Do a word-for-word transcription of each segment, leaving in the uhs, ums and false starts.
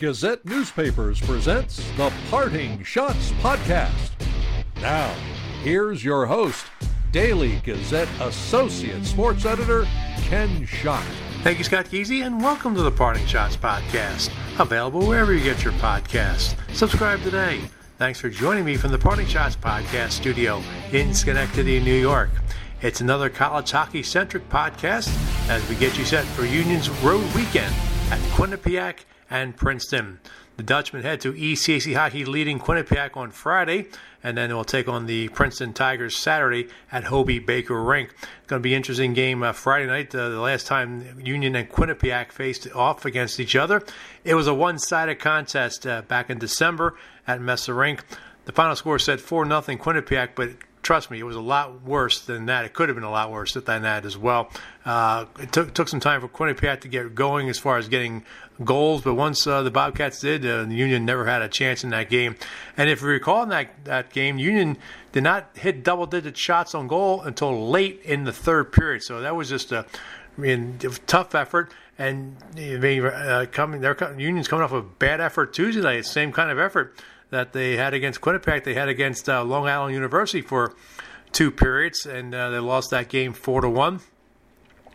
Gazette Newspapers presents The Parting Schotts Podcast. Now, here's your host, Daily Gazette Associate Sports Editor, Ken Schott. Thank you, Scott Giesi, and welcome to The Parting Schotts Podcast, available wherever you get your podcasts. Subscribe today. Thanks for joining me from The Parting Schotts Podcast studio in Schenectady, New York. It's another college hockey-centric podcast as we get you set for Union's road weekend at Quinnipiac and Princeton. The Dutchmen head to E C A C Hockey leading Quinnipiac on Friday, and then we'll take on the Princeton Tigers Saturday at Hobey Baker Rink. It's going to be an interesting game uh, Friday night. Uh, the last time Union and Quinnipiac faced off against each other, it was a one-sided contest uh, back in December at Messer Rink. The final score said four nothing Quinnipiac, but trust me, it was a lot worse than that. It could have been a lot worse than that as well. Uh, it took took some time for Quinnipiac to get going as far as getting goals, but once uh, the Bobcats did, uh, the Union never had a chance in that game. And if you recall, in that, that game, Union did not hit double-digit shots on goal until late in the third period. So that was just a, I mean, a tough effort. And they, uh, coming, they're, Union's coming off a bad effort Tuesday night, same kind of effort that they had against Quinnipiac. They had against uh, Long Island University for two periods, and uh, they lost that game four to one.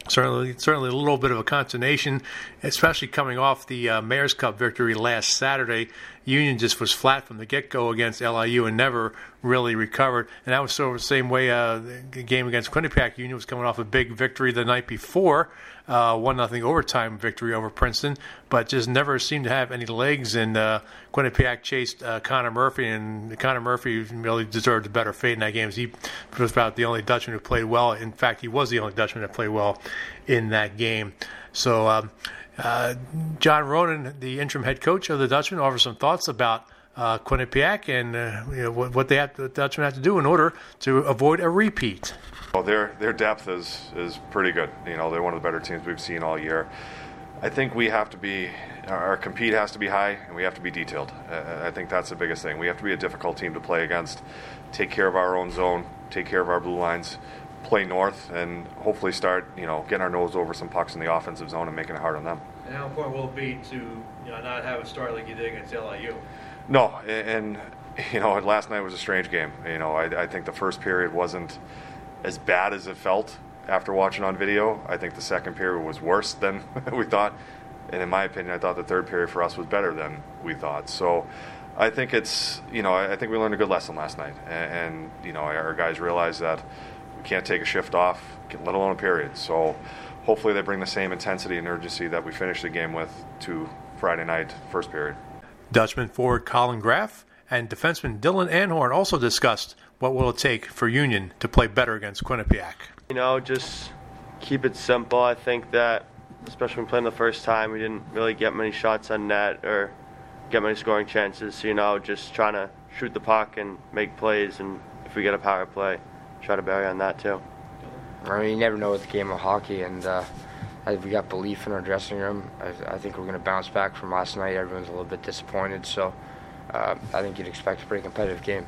Certainly, certainly a little bit of a consternation, especially coming off the uh, Mayor's Cup victory last Saturday. Union just was flat from the get-go against L I U and never really recovered. And that was sort of the same way uh, the game against Quinnipiac. Union was coming off a big victory the night before, uh, one nothing overtime victory over Princeton, but just never seemed to have any legs. And uh, Quinnipiac chased uh, Connor Murphy, and Connor Murphy really deserved a better fate in that game. He was about the only Dutchman who played well. In fact, he was the only Dutchman that played well in that game. So um, uh, John Ronan, the interim head coach of the Dutchmen, offers some thoughts about uh, Quinnipiac and uh, you know, what, what they have to, the Dutchmen have to do in order to avoid a repeat. Well, their their depth is is pretty good. You know, they're one of the better teams we've seen all year. I think we have to be, our compete has to be high, and we have to be detailed. Uh, I think that's the biggest thing. We have to be a difficult team to play against, take care of our own zone, take care of our blue lines, play north, and hopefully start, you know, getting our nose over some pucks in the offensive zone and making it hard on them. And how important will it be to, you know, not have a start like you did against L I U? No, and, you know, last night was a strange game. You know, I, I think the first period wasn't as bad as it felt after watching on video. I think the second period was worse than we thought. And in my opinion, I thought the third period for us was better than we thought. So I think it's, you know, I think we learned a good lesson last night. And, and you know, our guys realized that can't take a shift off, let alone a period. So hopefully they bring the same intensity and urgency that we finished the game with to Friday night, first period. Dutchman forward Colin Graff and defenseman Dylan Anhorn also discussed what will it take for Union to play better against Quinnipiac. You know, just keep it simple. I think that, especially when playing the first time, we didn't really get many shots on net or get many scoring chances. So, you know, just trying to shoot the puck and make plays, and if we get a power play, try to bury on that too. I mean, you never know with the game of hockey, and uh, we got belief in our dressing room. I, I think we're going to bounce back from last night. Everyone's a little bit disappointed, so uh, I think you'd expect a pretty competitive game.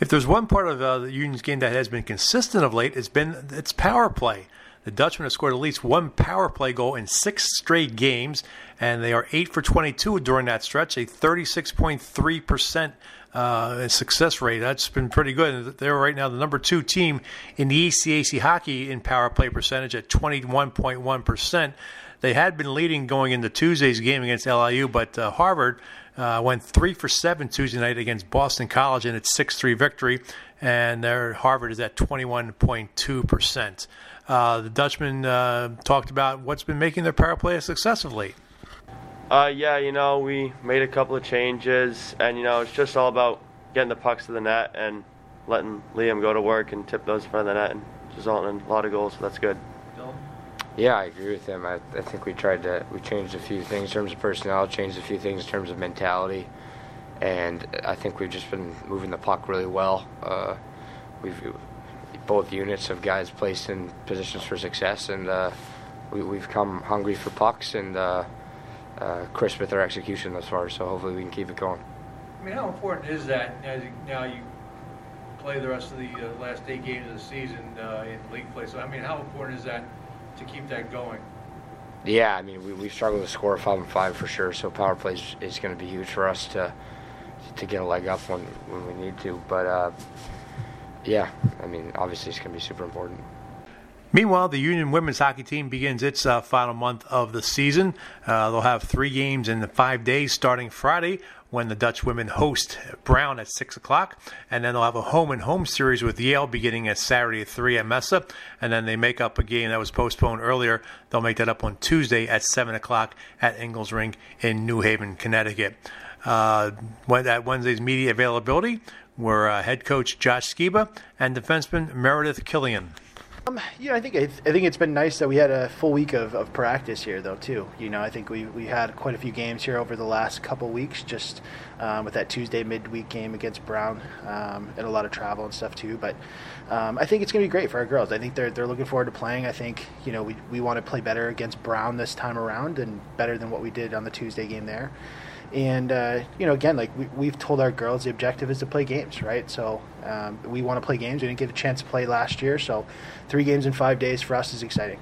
If there's one part of uh, the Union's game that has been consistent of late, it's been its power play. The Dutchmen have scored at least one power play goal in six straight games, and they are eight for twenty-two during that stretch, a thirty-six point three percent uh, success rate. That's been pretty good. They're right now the number two team in the E C A C Hockey in power play percentage at twenty-one point one percent. They had been leading going into Tuesday's game against L I U, but uh, Harvard uh, went three for seven Tuesday night against Boston College in its six three victory, and their Harvard is at twenty-one point two percent. Uh, the Dutchman uh, talked about what's been making their power play successfully. Uh, yeah, you know, we made a couple of changes, and, you know, it's just all about getting the pucks to the net and letting Liam go to work and tip those in front of the net, and resulting in a lot of goals, so that's good. Yeah, I agree with him. I, I think we tried to, we changed a few things in terms of personnel, changed a few things in terms of mentality, and I think we've just been moving the puck really well. Uh, we've both units have guys placed in positions for success, and uh, we, we've come hungry for pucks and uh, uh, crisp with our execution thus far, so hopefully we can keep it going. I mean, how important is that as you, now you play the rest of the uh, last eight games of the season uh, in league play? So, I mean, how important is that to keep that going? Yeah, I mean, we, we've struggled to score five and five for sure, so power play is, is going to be huge for us to to get a leg up when, when we need to. But, uh, yeah, I mean, obviously it's going to be super important. Meanwhile, the Union women's hockey team begins its uh, final month of the season. Uh, they'll have three games in the five days starting Friday, when the Dutch women host Brown at six o'clock. And then they'll have a home-and-home series with Yale beginning at Saturday at three at Messer. And then they make up a game that was postponed earlier. They'll make that up on Tuesday at seven o'clock at Ingalls Rink in New Haven, Connecticut. Uh, at Wednesday's media availability were uh, head coach Josh Skiba and defenseman Meredith Killian. Um, you know, I think it's, I think it's been nice that we had a full week of, of practice here, though, too. You know, I think we we had quite a few games here over the last couple weeks, just um, with that Tuesday midweek game against Brown, um, and a lot of travel and stuff too. But um, I think it's going to be great for our girls. I think they're they're looking forward to playing. I think, you know, we we want to play better against Brown this time around, and better than what we did on the Tuesday game there. And, uh, you know, again, like we, we've told our girls, the objective is to play games, right? So um, we want to play games. We didn't get a chance to play last year. So three games in five days for us is exciting.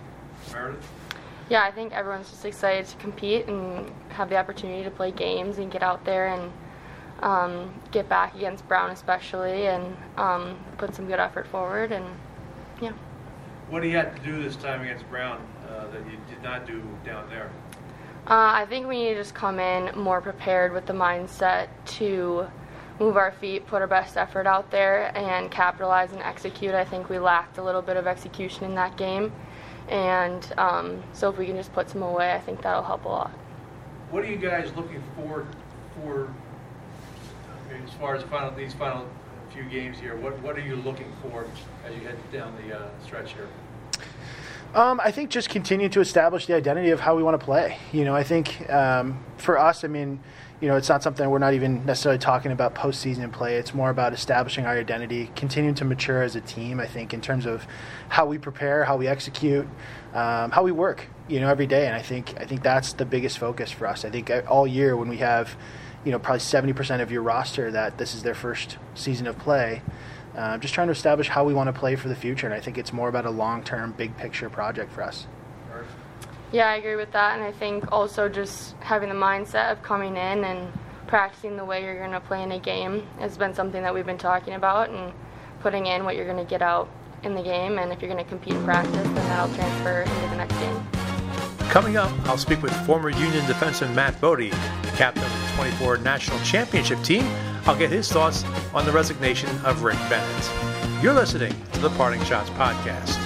Yeah, I think everyone's just excited to compete and have the opportunity to play games and get out there and um, get back against Brown especially, and um, put some good effort forward. And, yeah. What do you have to do this time against Brown uh, that you did not do down there? Uh, I think we need to just come in more prepared with the mindset to move our feet, put our best effort out there, and capitalize and execute. I think we lacked a little bit of execution in that game. And um, so if we can just put some away, I think that'll help a lot. What are you guys looking forward for as far as final, these final few games here? What, what are you looking for as you head down the uh, stretch here? Um, I think just continue to establish the identity of how we want to play. You know, I think um, for us, I mean, you know, it's not something we're not even necessarily talking about postseason play. It's more about establishing our identity, continuing to mature as a team, I think, in terms of how we prepare, how we execute, um, how we work, you know, every day. And I think I think that's the biggest focus for us. I think all year when we have, you know, probably seventy percent of your roster that this is their first season of play, I'm uh, just trying to establish how we want to play for the future, and I think it's more about a long-term, big-picture project for us. Yeah, I agree with that, and I think also just having the mindset of coming in and practicing the way you're going to play in a game has been something that we've been talking about, and putting in what you're going to get out in the game, and if you're going to compete in practice, then that'll transfer into the next game. Coming up, I'll speak with former Union defenseman Matt Bodie, captain of the twenty-four National Championship team. I'll get his thoughts on the resignation of Rick Bennett. You're listening to the Parting Schotts Podcast.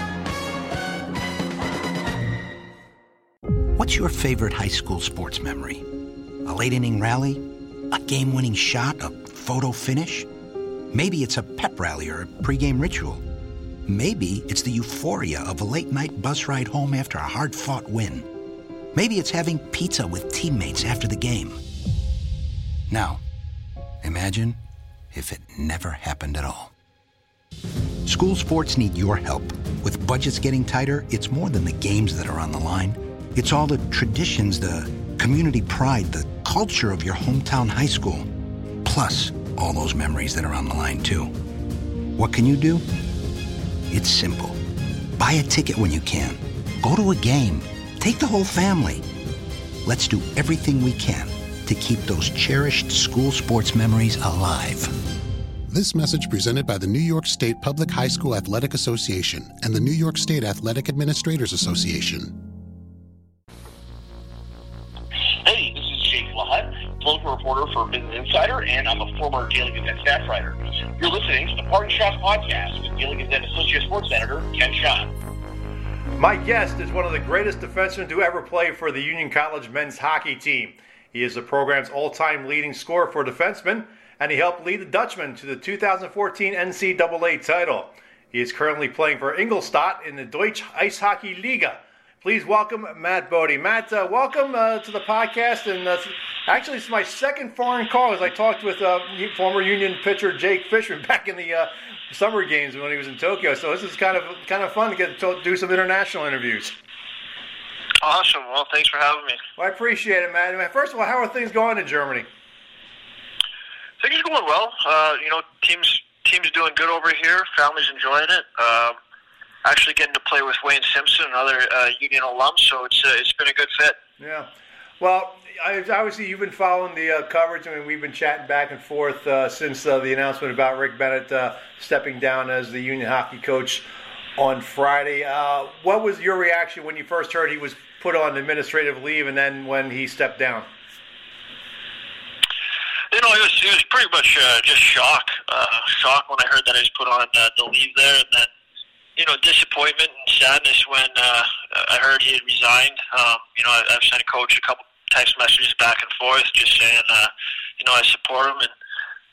What's your favorite high school sports memory? A late inning rally? A game-winning shot? A photo finish? Maybe it's a pep rally or a pregame ritual. Maybe it's the euphoria of a late-night bus ride home after a hard-fought win. Maybe it's having pizza with teammates after the game. Now, imagine if it never happened at all. School sports need your help. With budgets getting tighter, it's more than the games that are on the line. It's all the traditions, the community pride, the culture of your hometown high school, plus all those memories that are on the line, too. What can you do? It's simple. Buy a ticket when you can. Go to a game. Take the whole family. Let's do everything we can to keep those cherished school sports memories alive. This message presented by the New York State Public High School Athletic Association and the New York State Athletic Administrators Association. Hey, this is Jake Lahut, political reporter for Business Insider, and I'm a former Daily Gazette staff writer. You're listening to the Parting Schotts Podcast with Daily Gazette Associate Sports Editor Ken Schott. My guest is one of the greatest defensemen to ever play for the Union College men's hockey team. He is the program's all-time leading scorer for defensemen, and he helped lead the Dutchmen to the two thousand fourteen N C double A title. He is currently playing for Ingolstadt in the Deutsche Eishockey Liga. Please welcome Matt Bodie. Matt, uh, welcome uh, to the podcast. And uh, actually, it's my second foreign call, as I talked with uh, former Union pitcher Jake Fisherman back in the uh, summer games when he was in Tokyo. So this is kind of kind of fun to get to do some international interviews. Awesome. Well, thanks for having me. Well, I appreciate it, man. First of all, how are things going in Germany? Things are going well. Uh, you know, team's team's doing good over here. Family's enjoying it. Um, actually getting to play with Wayne Simpson, another uh, Union alum, so it's uh, it's been a good fit. Yeah. Well, obviously you've been following the uh, coverage. I mean, we've been chatting back and forth uh, since uh, the announcement about Rick Bennett uh, stepping down as the Union hockey coach on Friday. Uh, what was your reaction when you first heard he was put on administrative leave and then when he stepped down? You know, it was, it was pretty much uh, just shock. Uh, shock when I heard that he was put on uh, the leave there, and then, you know, disappointment and sadness when uh, I heard he had resigned. Um, you know, I, I've sent a coach a couple text messages back and forth just saying, uh, you know, I support him, and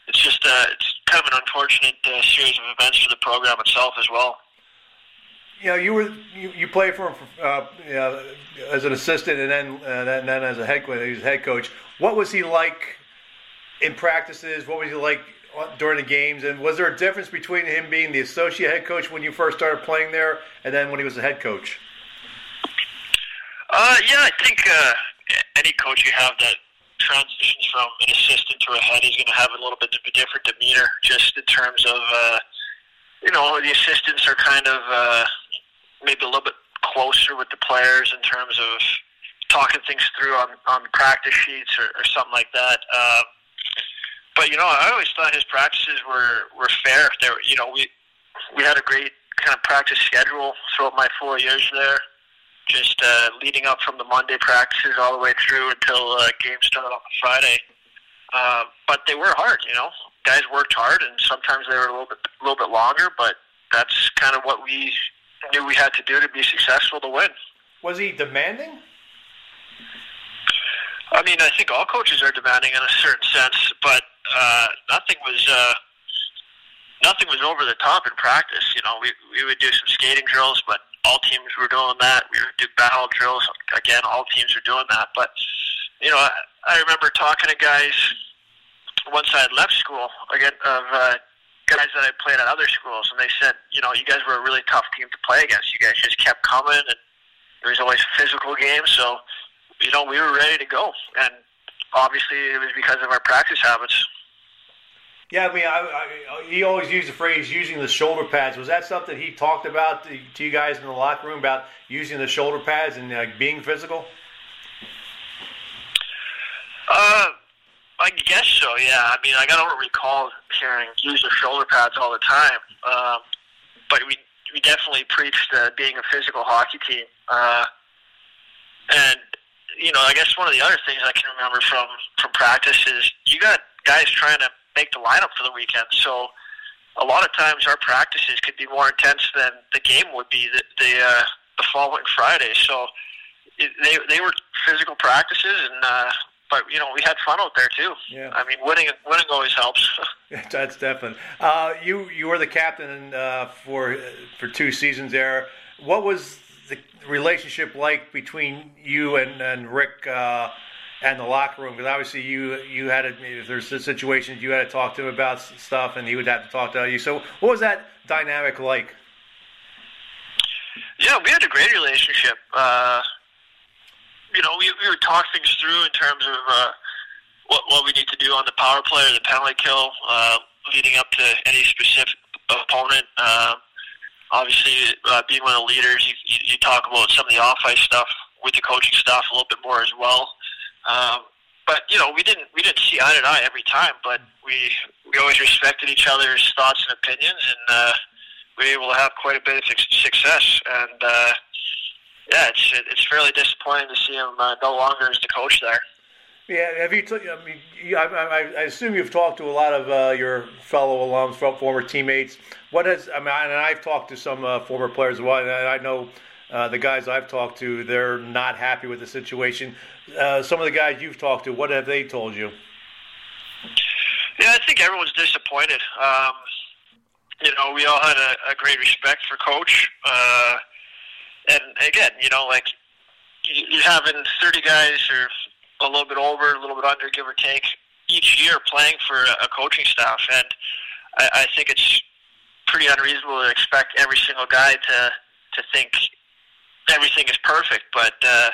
it's just uh, it's kind of an unfortunate uh, series of events for the program itself as well. You know, you were you, you played for him uh, you know, as an assistant, and then uh, and then as a head coach. He was head coach. What was he like in practices? What was he like during the games? And was there a difference between him being the associate head coach when you first started playing there, and then when he was the head coach? Uh, yeah, I think uh, any coach you have that transitions from an assistant to a head is going to have a little bit of a different demeanor, just in terms of uh, you know, the assistants are kind of. Uh, maybe a little bit closer with the players in terms of talking things through on, on practice sheets or, or something like that. Um, but, you know, I always thought his practices were, were fair. They were, you know, we we had a great kind of practice schedule throughout my four years there, just uh, leading up from the Monday practices all the way through until uh, games started on Friday. Uh, but they were hard, you know. Guys worked hard, and sometimes they were a little bit, a little bit longer, but that's kind of what we – knew we had to do to be successful to win. Was he demanding? I mean, I think all coaches are demanding in a certain sense, but uh, nothing was uh, nothing was over the top in practice. You know, we we would do some skating drills, but all teams were doing that. We would do battle drills. Again, all teams were doing that. But, you know, I, I remember talking to guys once I had left school, again, of uh, guys that I played at other schools, and they said, you know, you guys were a really tough team to play against. You guys just kept coming, and it was always a physical game, so, you know, we were ready to go, and obviously it was because of our practice habits. Yeah, I mean, I, I, he always used the phrase using the shoulder pads. Was that something he talked about to, to you guys in the locker room, about using the shoulder pads and uh, being physical? Uh, I guess so, yeah. I mean, I don't recall hearing use of shoulder pads all the time. Um, but we we definitely preached uh, being a physical hockey team. Uh, and, you know, I guess one of the other things I can remember from, from practice is you got guys trying to make the lineup for the weekend. So a lot of times our practices could be more intense than the game would be the, the, uh, the following Friday. So it, they they were physical practices, and uh, – but, you know, we had fun out there, too. Yeah. I mean, winning winning always helps. That's definitely. Uh, you you were the captain uh, for for two seasons there. What was the relationship like between you and, and Rick uh, and the locker room? Because obviously you, you had to, if there's situations, you had to talk to him about stuff, and he would have to talk to you. So what was that dynamic like? Yeah, we had a great relationship. Uh You know, we we would talk things through in terms of uh, what what we need to do on the power play or the penalty kill, uh, leading up to any specific opponent. Uh, obviously, uh, being one of the leaders, you, you talk about some of the off-ice stuff with the coaching staff a little bit more as well. Um, but you know, we didn't we didn't see eye to eye every time, but we we always respected each other's thoughts and opinions, and uh, we were able to have quite a bit of success. And uh, Yeah, it's it's fairly disappointing to see him uh, no longer as the coach there. Yeah, have you? T- I mean, you, I, I, I assume you've talked to a lot of uh, your fellow alums, former teammates. What has? I mean, and I've talked to some uh, former players as well. And I know uh, the guys I've talked to, they're not happy with the situation. Uh, some of the guys you've talked to, what have they told you? Yeah, I think everyone's disappointed. Um, you know, we all had a, a great respect for Coach. Uh, And again, you know, like you're having thirty guys or a little bit over, a little bit under, give or take, each year playing for a coaching staff. And I, I think it's pretty unreasonable to expect every single guy to to think everything is perfect. But uh,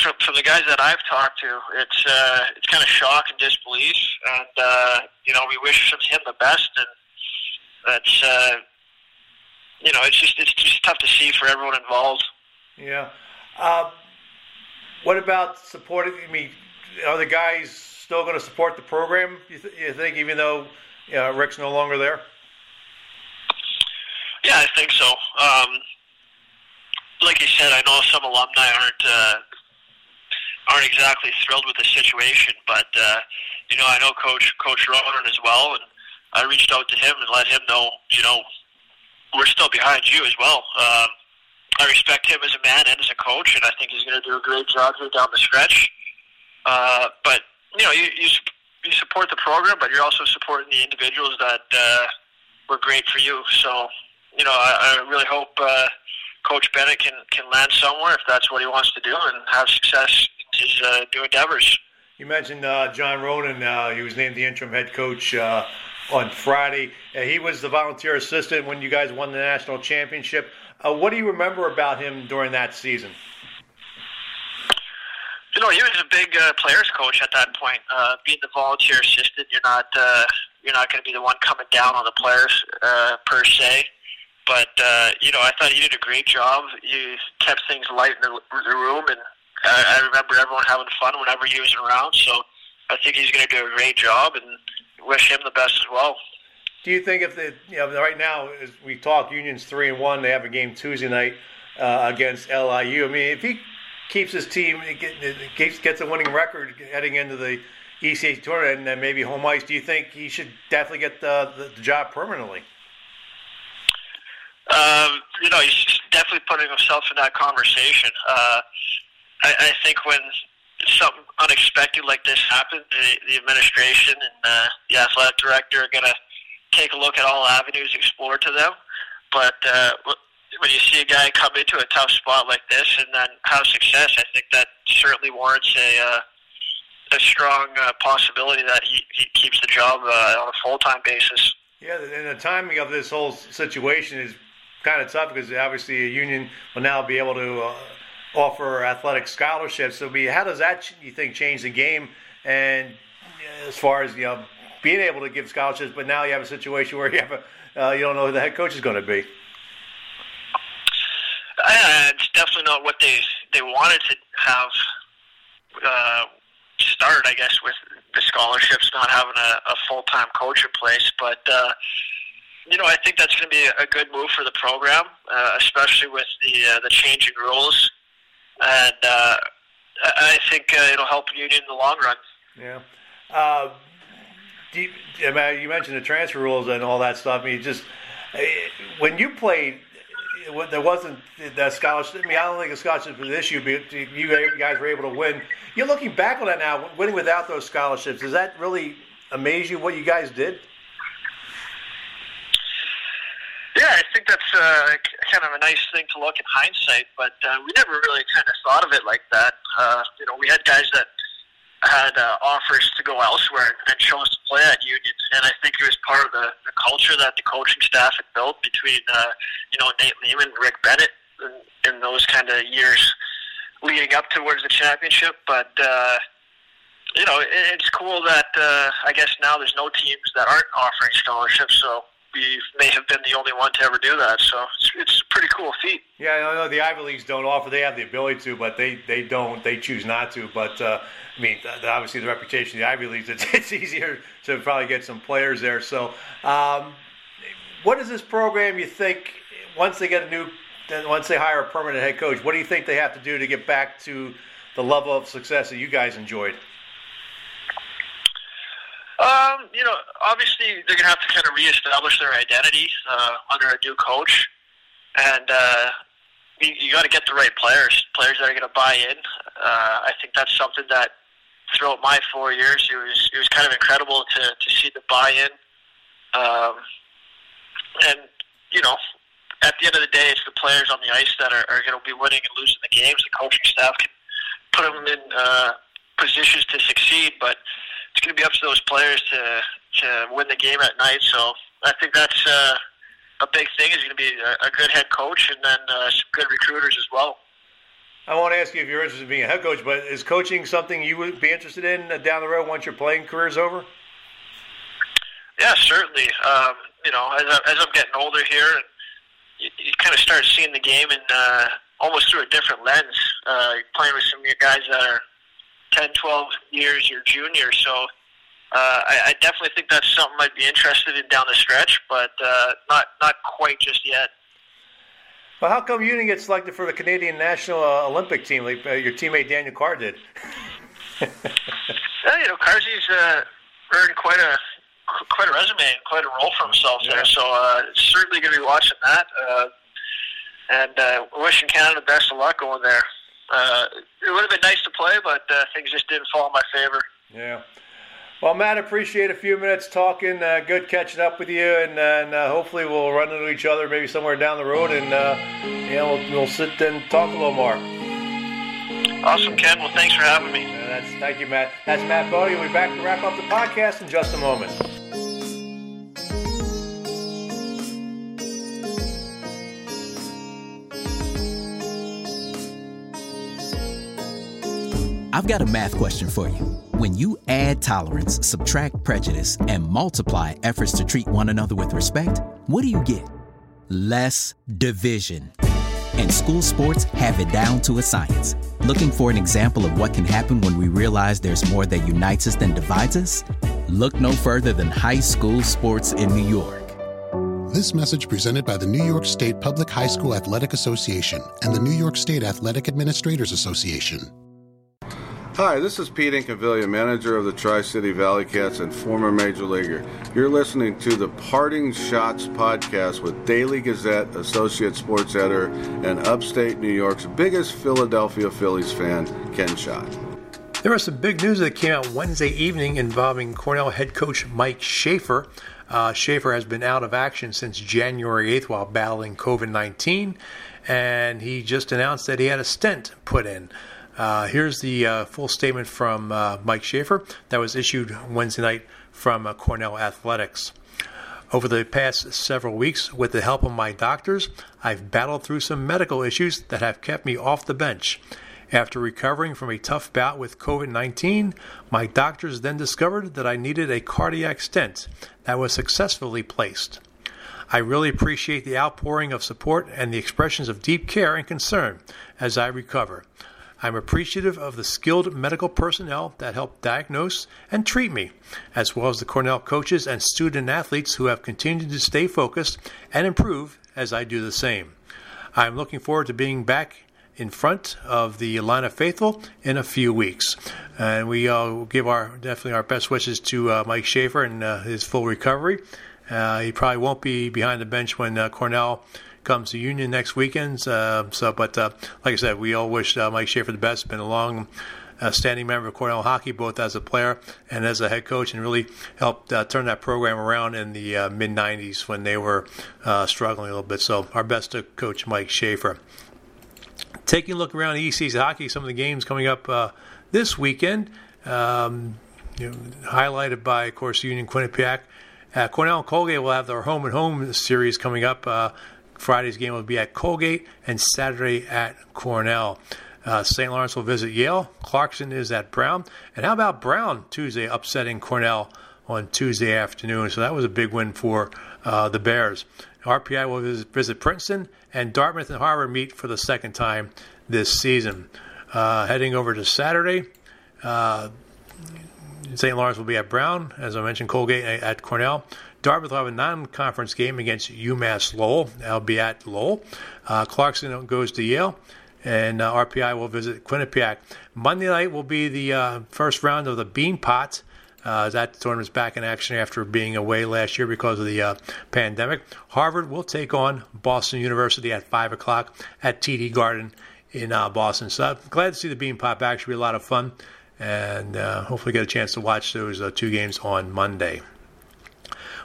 from, from the guys that I've talked to, it's uh, it's kind of shock and disbelief. And, uh, you know, we wish him the best. And that's... Uh, you know, it's just it's just tough to see for everyone involved. Yeah. Uh, what about supporting? I mean, are the guys still going to support the program? You, th- you think, even though uh, Rick's no longer there? Yeah, I think so. Um, like you said, I know some alumni aren't uh, aren't exactly thrilled with the situation, but uh, you know, I know Coach Coach Ronan as well, and I reached out to him and let him know, you know, we're still behind you as well. Um, I respect him as a man and as a coach, and I think he's going to do a great job here down the stretch. Uh, but, you know, you, you you support the program, but you're also supporting the individuals that uh, were great for you. So, you know, I, I really hope uh, Coach Bennett can, can land somewhere if that's what he wants to do and have success in his uh, new endeavors. You mentioned uh, John Ronan. Uh, he was named the interim head coach uh, on Friday. Uh, he was the volunteer assistant when you guys won the national championship. Uh, what do you remember about him during that season? You know, he was a big uh, players coach at that point. Uh, being the volunteer assistant, you're not uh, you're not going to be the one coming down on the players uh, per se. But uh, you know, I thought he did a great job. He kept things light in the, the room, and I, I remember everyone having fun whenever he was around. So I think he's going to do a great job, and wish him the best as well. Do you think if the you know right now as we talk, Union's three and one, they have a game Tuesday night uh, against L I U. I mean, if he keeps his team, gets gets a winning record heading into the E C A tournament, and then maybe home ice, do you think he should definitely get the, the job permanently? Um, you know, he's definitely putting himself in that conversation. Uh, I, I think when something unexpected like this happened, the, the administration and uh, the athletic director are going to take a look at all avenues explored to them. But uh, when you see a guy come into a tough spot like this and then have success, I think that certainly warrants a uh, a strong uh, possibility that he, he keeps the job uh, on a full-time basis. Yeah, and the timing of this whole situation is kind of tough because obviously a union will now be able to uh, offer athletic scholarships. So how does that, you think, change the game? And as far as, you know, being able to give scholarships, but now you have a situation where you have a, uh, you don't know who the head coach is going to be. Uh, it's definitely not what they they wanted to have uh, start, I guess, with the scholarships, not having a, a full-time coach in place. But, uh, you know, I think that's going to be a good move for the program, uh, especially with the, uh, the change in rules. And uh, I think uh, it'll help Union in the long run. Yeah. Uh You, I mean, you mentioned the transfer rules and all that stuff. I mean, just when you played, there wasn't that scholarship. I mean, I don't think a scholarship was an issue, but you guys were able to win. You're looking back on that now, winning without those scholarships. Does that really amaze you what you guys did? Yeah, I think that's uh, kind of a nice thing to look in hindsight, but uh, we never really kind of thought of it like that. Uh, you know, we had guys that had uh, offers to go elsewhere and chose to play at Union, and I think it was part of the, the culture that the coaching staff had built between uh, you know Nate Lehman and Rick Bennett in, in those kind of years leading up towards the championship. But uh, you know, it, it's cool that uh, I guess now there's no teams that aren't offering scholarships, so we may have been the only one to ever do that, so it's, it's a pretty cool feat. Yeah, I know the Ivy Leagues don't offer. They have the ability to, but they, they don't. They choose not to. But, uh, I mean, obviously the reputation of the Ivy Leagues, it's, it's easier to probably get some players there. So um, what is this program, you think, once they get a new – once they hire a permanent head coach, what do you think they have to do to get back to the level of success that you guys enjoyed? Um, you know, obviously they're going to have to kind of reestablish their identity uh, under a new coach, and uh, you, you got to get the right players, players that are going to buy in. Uh, I think that's something that throughout my four years, it was it was kind of incredible to, to see the buy-in. Um, and, you know, at the end of the day, it's the players on the ice that are, are going to be winning and losing the games. The coaching staff can put them in uh, positions to succeed, but it's going to be up to those players to to win the game at night. So I think that's uh, a big thing. Is going to be a, a good head coach and then uh, some good recruiters as well. I won't ask you if you're interested in being a head coach, but is coaching something you would be interested in down the road once your playing career's over? Yeah, certainly. Um, you know, as, I, as I'm getting older here, and you, you kind of start seeing the game and uh, almost through a different lens. Uh, you're playing with some of your guys that are ten, twelve years your junior, so uh, I, I definitely think that's something I'd be interested in down the stretch, but uh, not not quite just yet. Well, how come Union gets selected for the Canadian National uh, Olympic team like uh, your teammate Daniel Carr did? Yeah, you know, Carzy's uh, earned quite a quite a resume and quite a role for himself yeah. there, so uh, certainly going to be watching that, uh, and uh, wishing Canada the best of luck going there. Uh, it would have been nice to play, but uh, things just didn't fall in my favor. Yeah. Well, Matt, appreciate a few minutes talking. Uh, good catching up with you, and, uh, and uh, hopefully we'll run into each other maybe somewhere down the road, and uh, you know, we'll, we'll sit and talk a little more. Awesome, Ken. Well, thanks for having me. Yeah, that's, thank you, Matt. That's Matt Bodie. We'll be back to wrap up the podcast in just a moment. I've got a math question for you. When you add tolerance, subtract prejudice, and multiply efforts to treat one another with respect, what do you get? Less division. And school sports have it down to a science. Looking for an example of what can happen when we realize there's more that unites us than divides us? Look no further than high school sports in New York. This message presented by the New York State Public High School Athletic Association and the New York State Athletic Administrators Association. Hi, this is Pete Incaviglia, manager of the Tri-City Valley Cats and former major leaguer. You're listening to the Parting Schotts Podcast with Daily Gazette associate sports editor and upstate New York's biggest Philadelphia Phillies fan, Ken Schott. There was some big news that came out Wednesday evening involving Cornell head coach Mike Schaefer. Uh, Schaefer has been out of action since January eighth while battling covid nineteen, and he just announced that he had a stent put in. Uh, here's the uh, full statement from uh, Mike Schaefer that was issued Wednesday night from uh, Cornell Athletics. Over the past several weeks, with the help of my doctors, I've battled through some medical issues that have kept me off the bench. After recovering from a tough bout with covid nineteen, my doctors then discovered that I needed a cardiac stent that was successfully placed. I really appreciate the outpouring of support and the expressions of deep care and concern as I recover. I'm appreciative of the skilled medical personnel that helped diagnose and treat me, as well as the Cornell coaches and student athletes who have continued to stay focused and improve as I do the same. I'm looking forward to being back in front of the line of faithful in a few weeks. And we uh, give our definitely our best wishes to uh, Mike Schaefer and uh, his full recovery. Uh, he probably won't be behind the bench when uh, Cornell comes to Union next weekend. Uh, so, but uh, like I said, we all wish uh, Mike Schaefer the best. Been a long uh, standing member of Cornell hockey, both as a player and as a head coach, and really helped uh, turn that program around in the uh, mid nineties when they were uh, struggling a little bit. So our best to Coach Mike Schaefer. Taking a look around E C C hockey, some of the games coming up uh, this weekend, um, you know, highlighted by, of course, Union Quinnipiac. Uh, Cornell and Colgate will have their home and home series coming up. Uh, Friday's game will be at Colgate and Saturday at Cornell. Uh, Saint Lawrence will visit Yale. Clarkson is at Brown. And how about Brown Tuesday upsetting Cornell on Tuesday afternoon? So that was a big win for uh, the Bears. R P I will visit, visit Princeton, and Dartmouth and Harvard meet for the second time this season. Uh, heading over to Saturday, uh, Saint Lawrence will be at Brown, as I mentioned, Colgate at Cornell. Dartmouth will have a non-conference game against UMass Lowell. That'll be at Lowell. Uh, Clarkson goes to Yale, and uh, R P I will visit Quinnipiac. Monday night will be the uh, first round of the Beanpot. Uh, that tournament's back in action after being away last year because of the uh, pandemic. Harvard will take on Boston University at five o'clock at T D Garden in uh, Boston. So I'm glad to see the Beanpot back. Should be a lot of fun, and uh, hopefully get a chance to watch those uh, two games on Monday.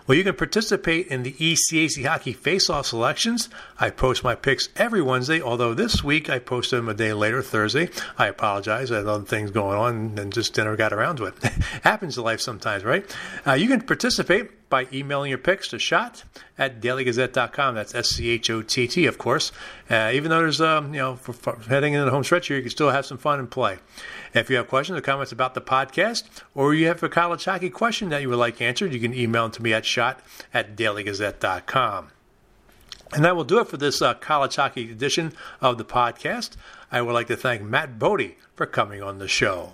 Well, you can participate in the E C A C Hockey Face-Off selections. I post my picks every Wednesday, although this week I posted them a day later, Thursday. I apologize. I had other things going on and just never got around to it. Happens in life sometimes, right? Uh, you can participate by emailing your picks to Schott at daily gazette dot com. That's S C H O T T, of course. Uh, even though there's, um, you know, for, for heading into the home stretch here, you can still have some fun and play. If you have questions or comments about the podcast, or you have a college hockey question that you would like answered, you can email them to me at Schott at daily gazette dot com. And that will do it for this uh, college hockey edition of the podcast. I would like to thank Matt Bodie for coming on the show.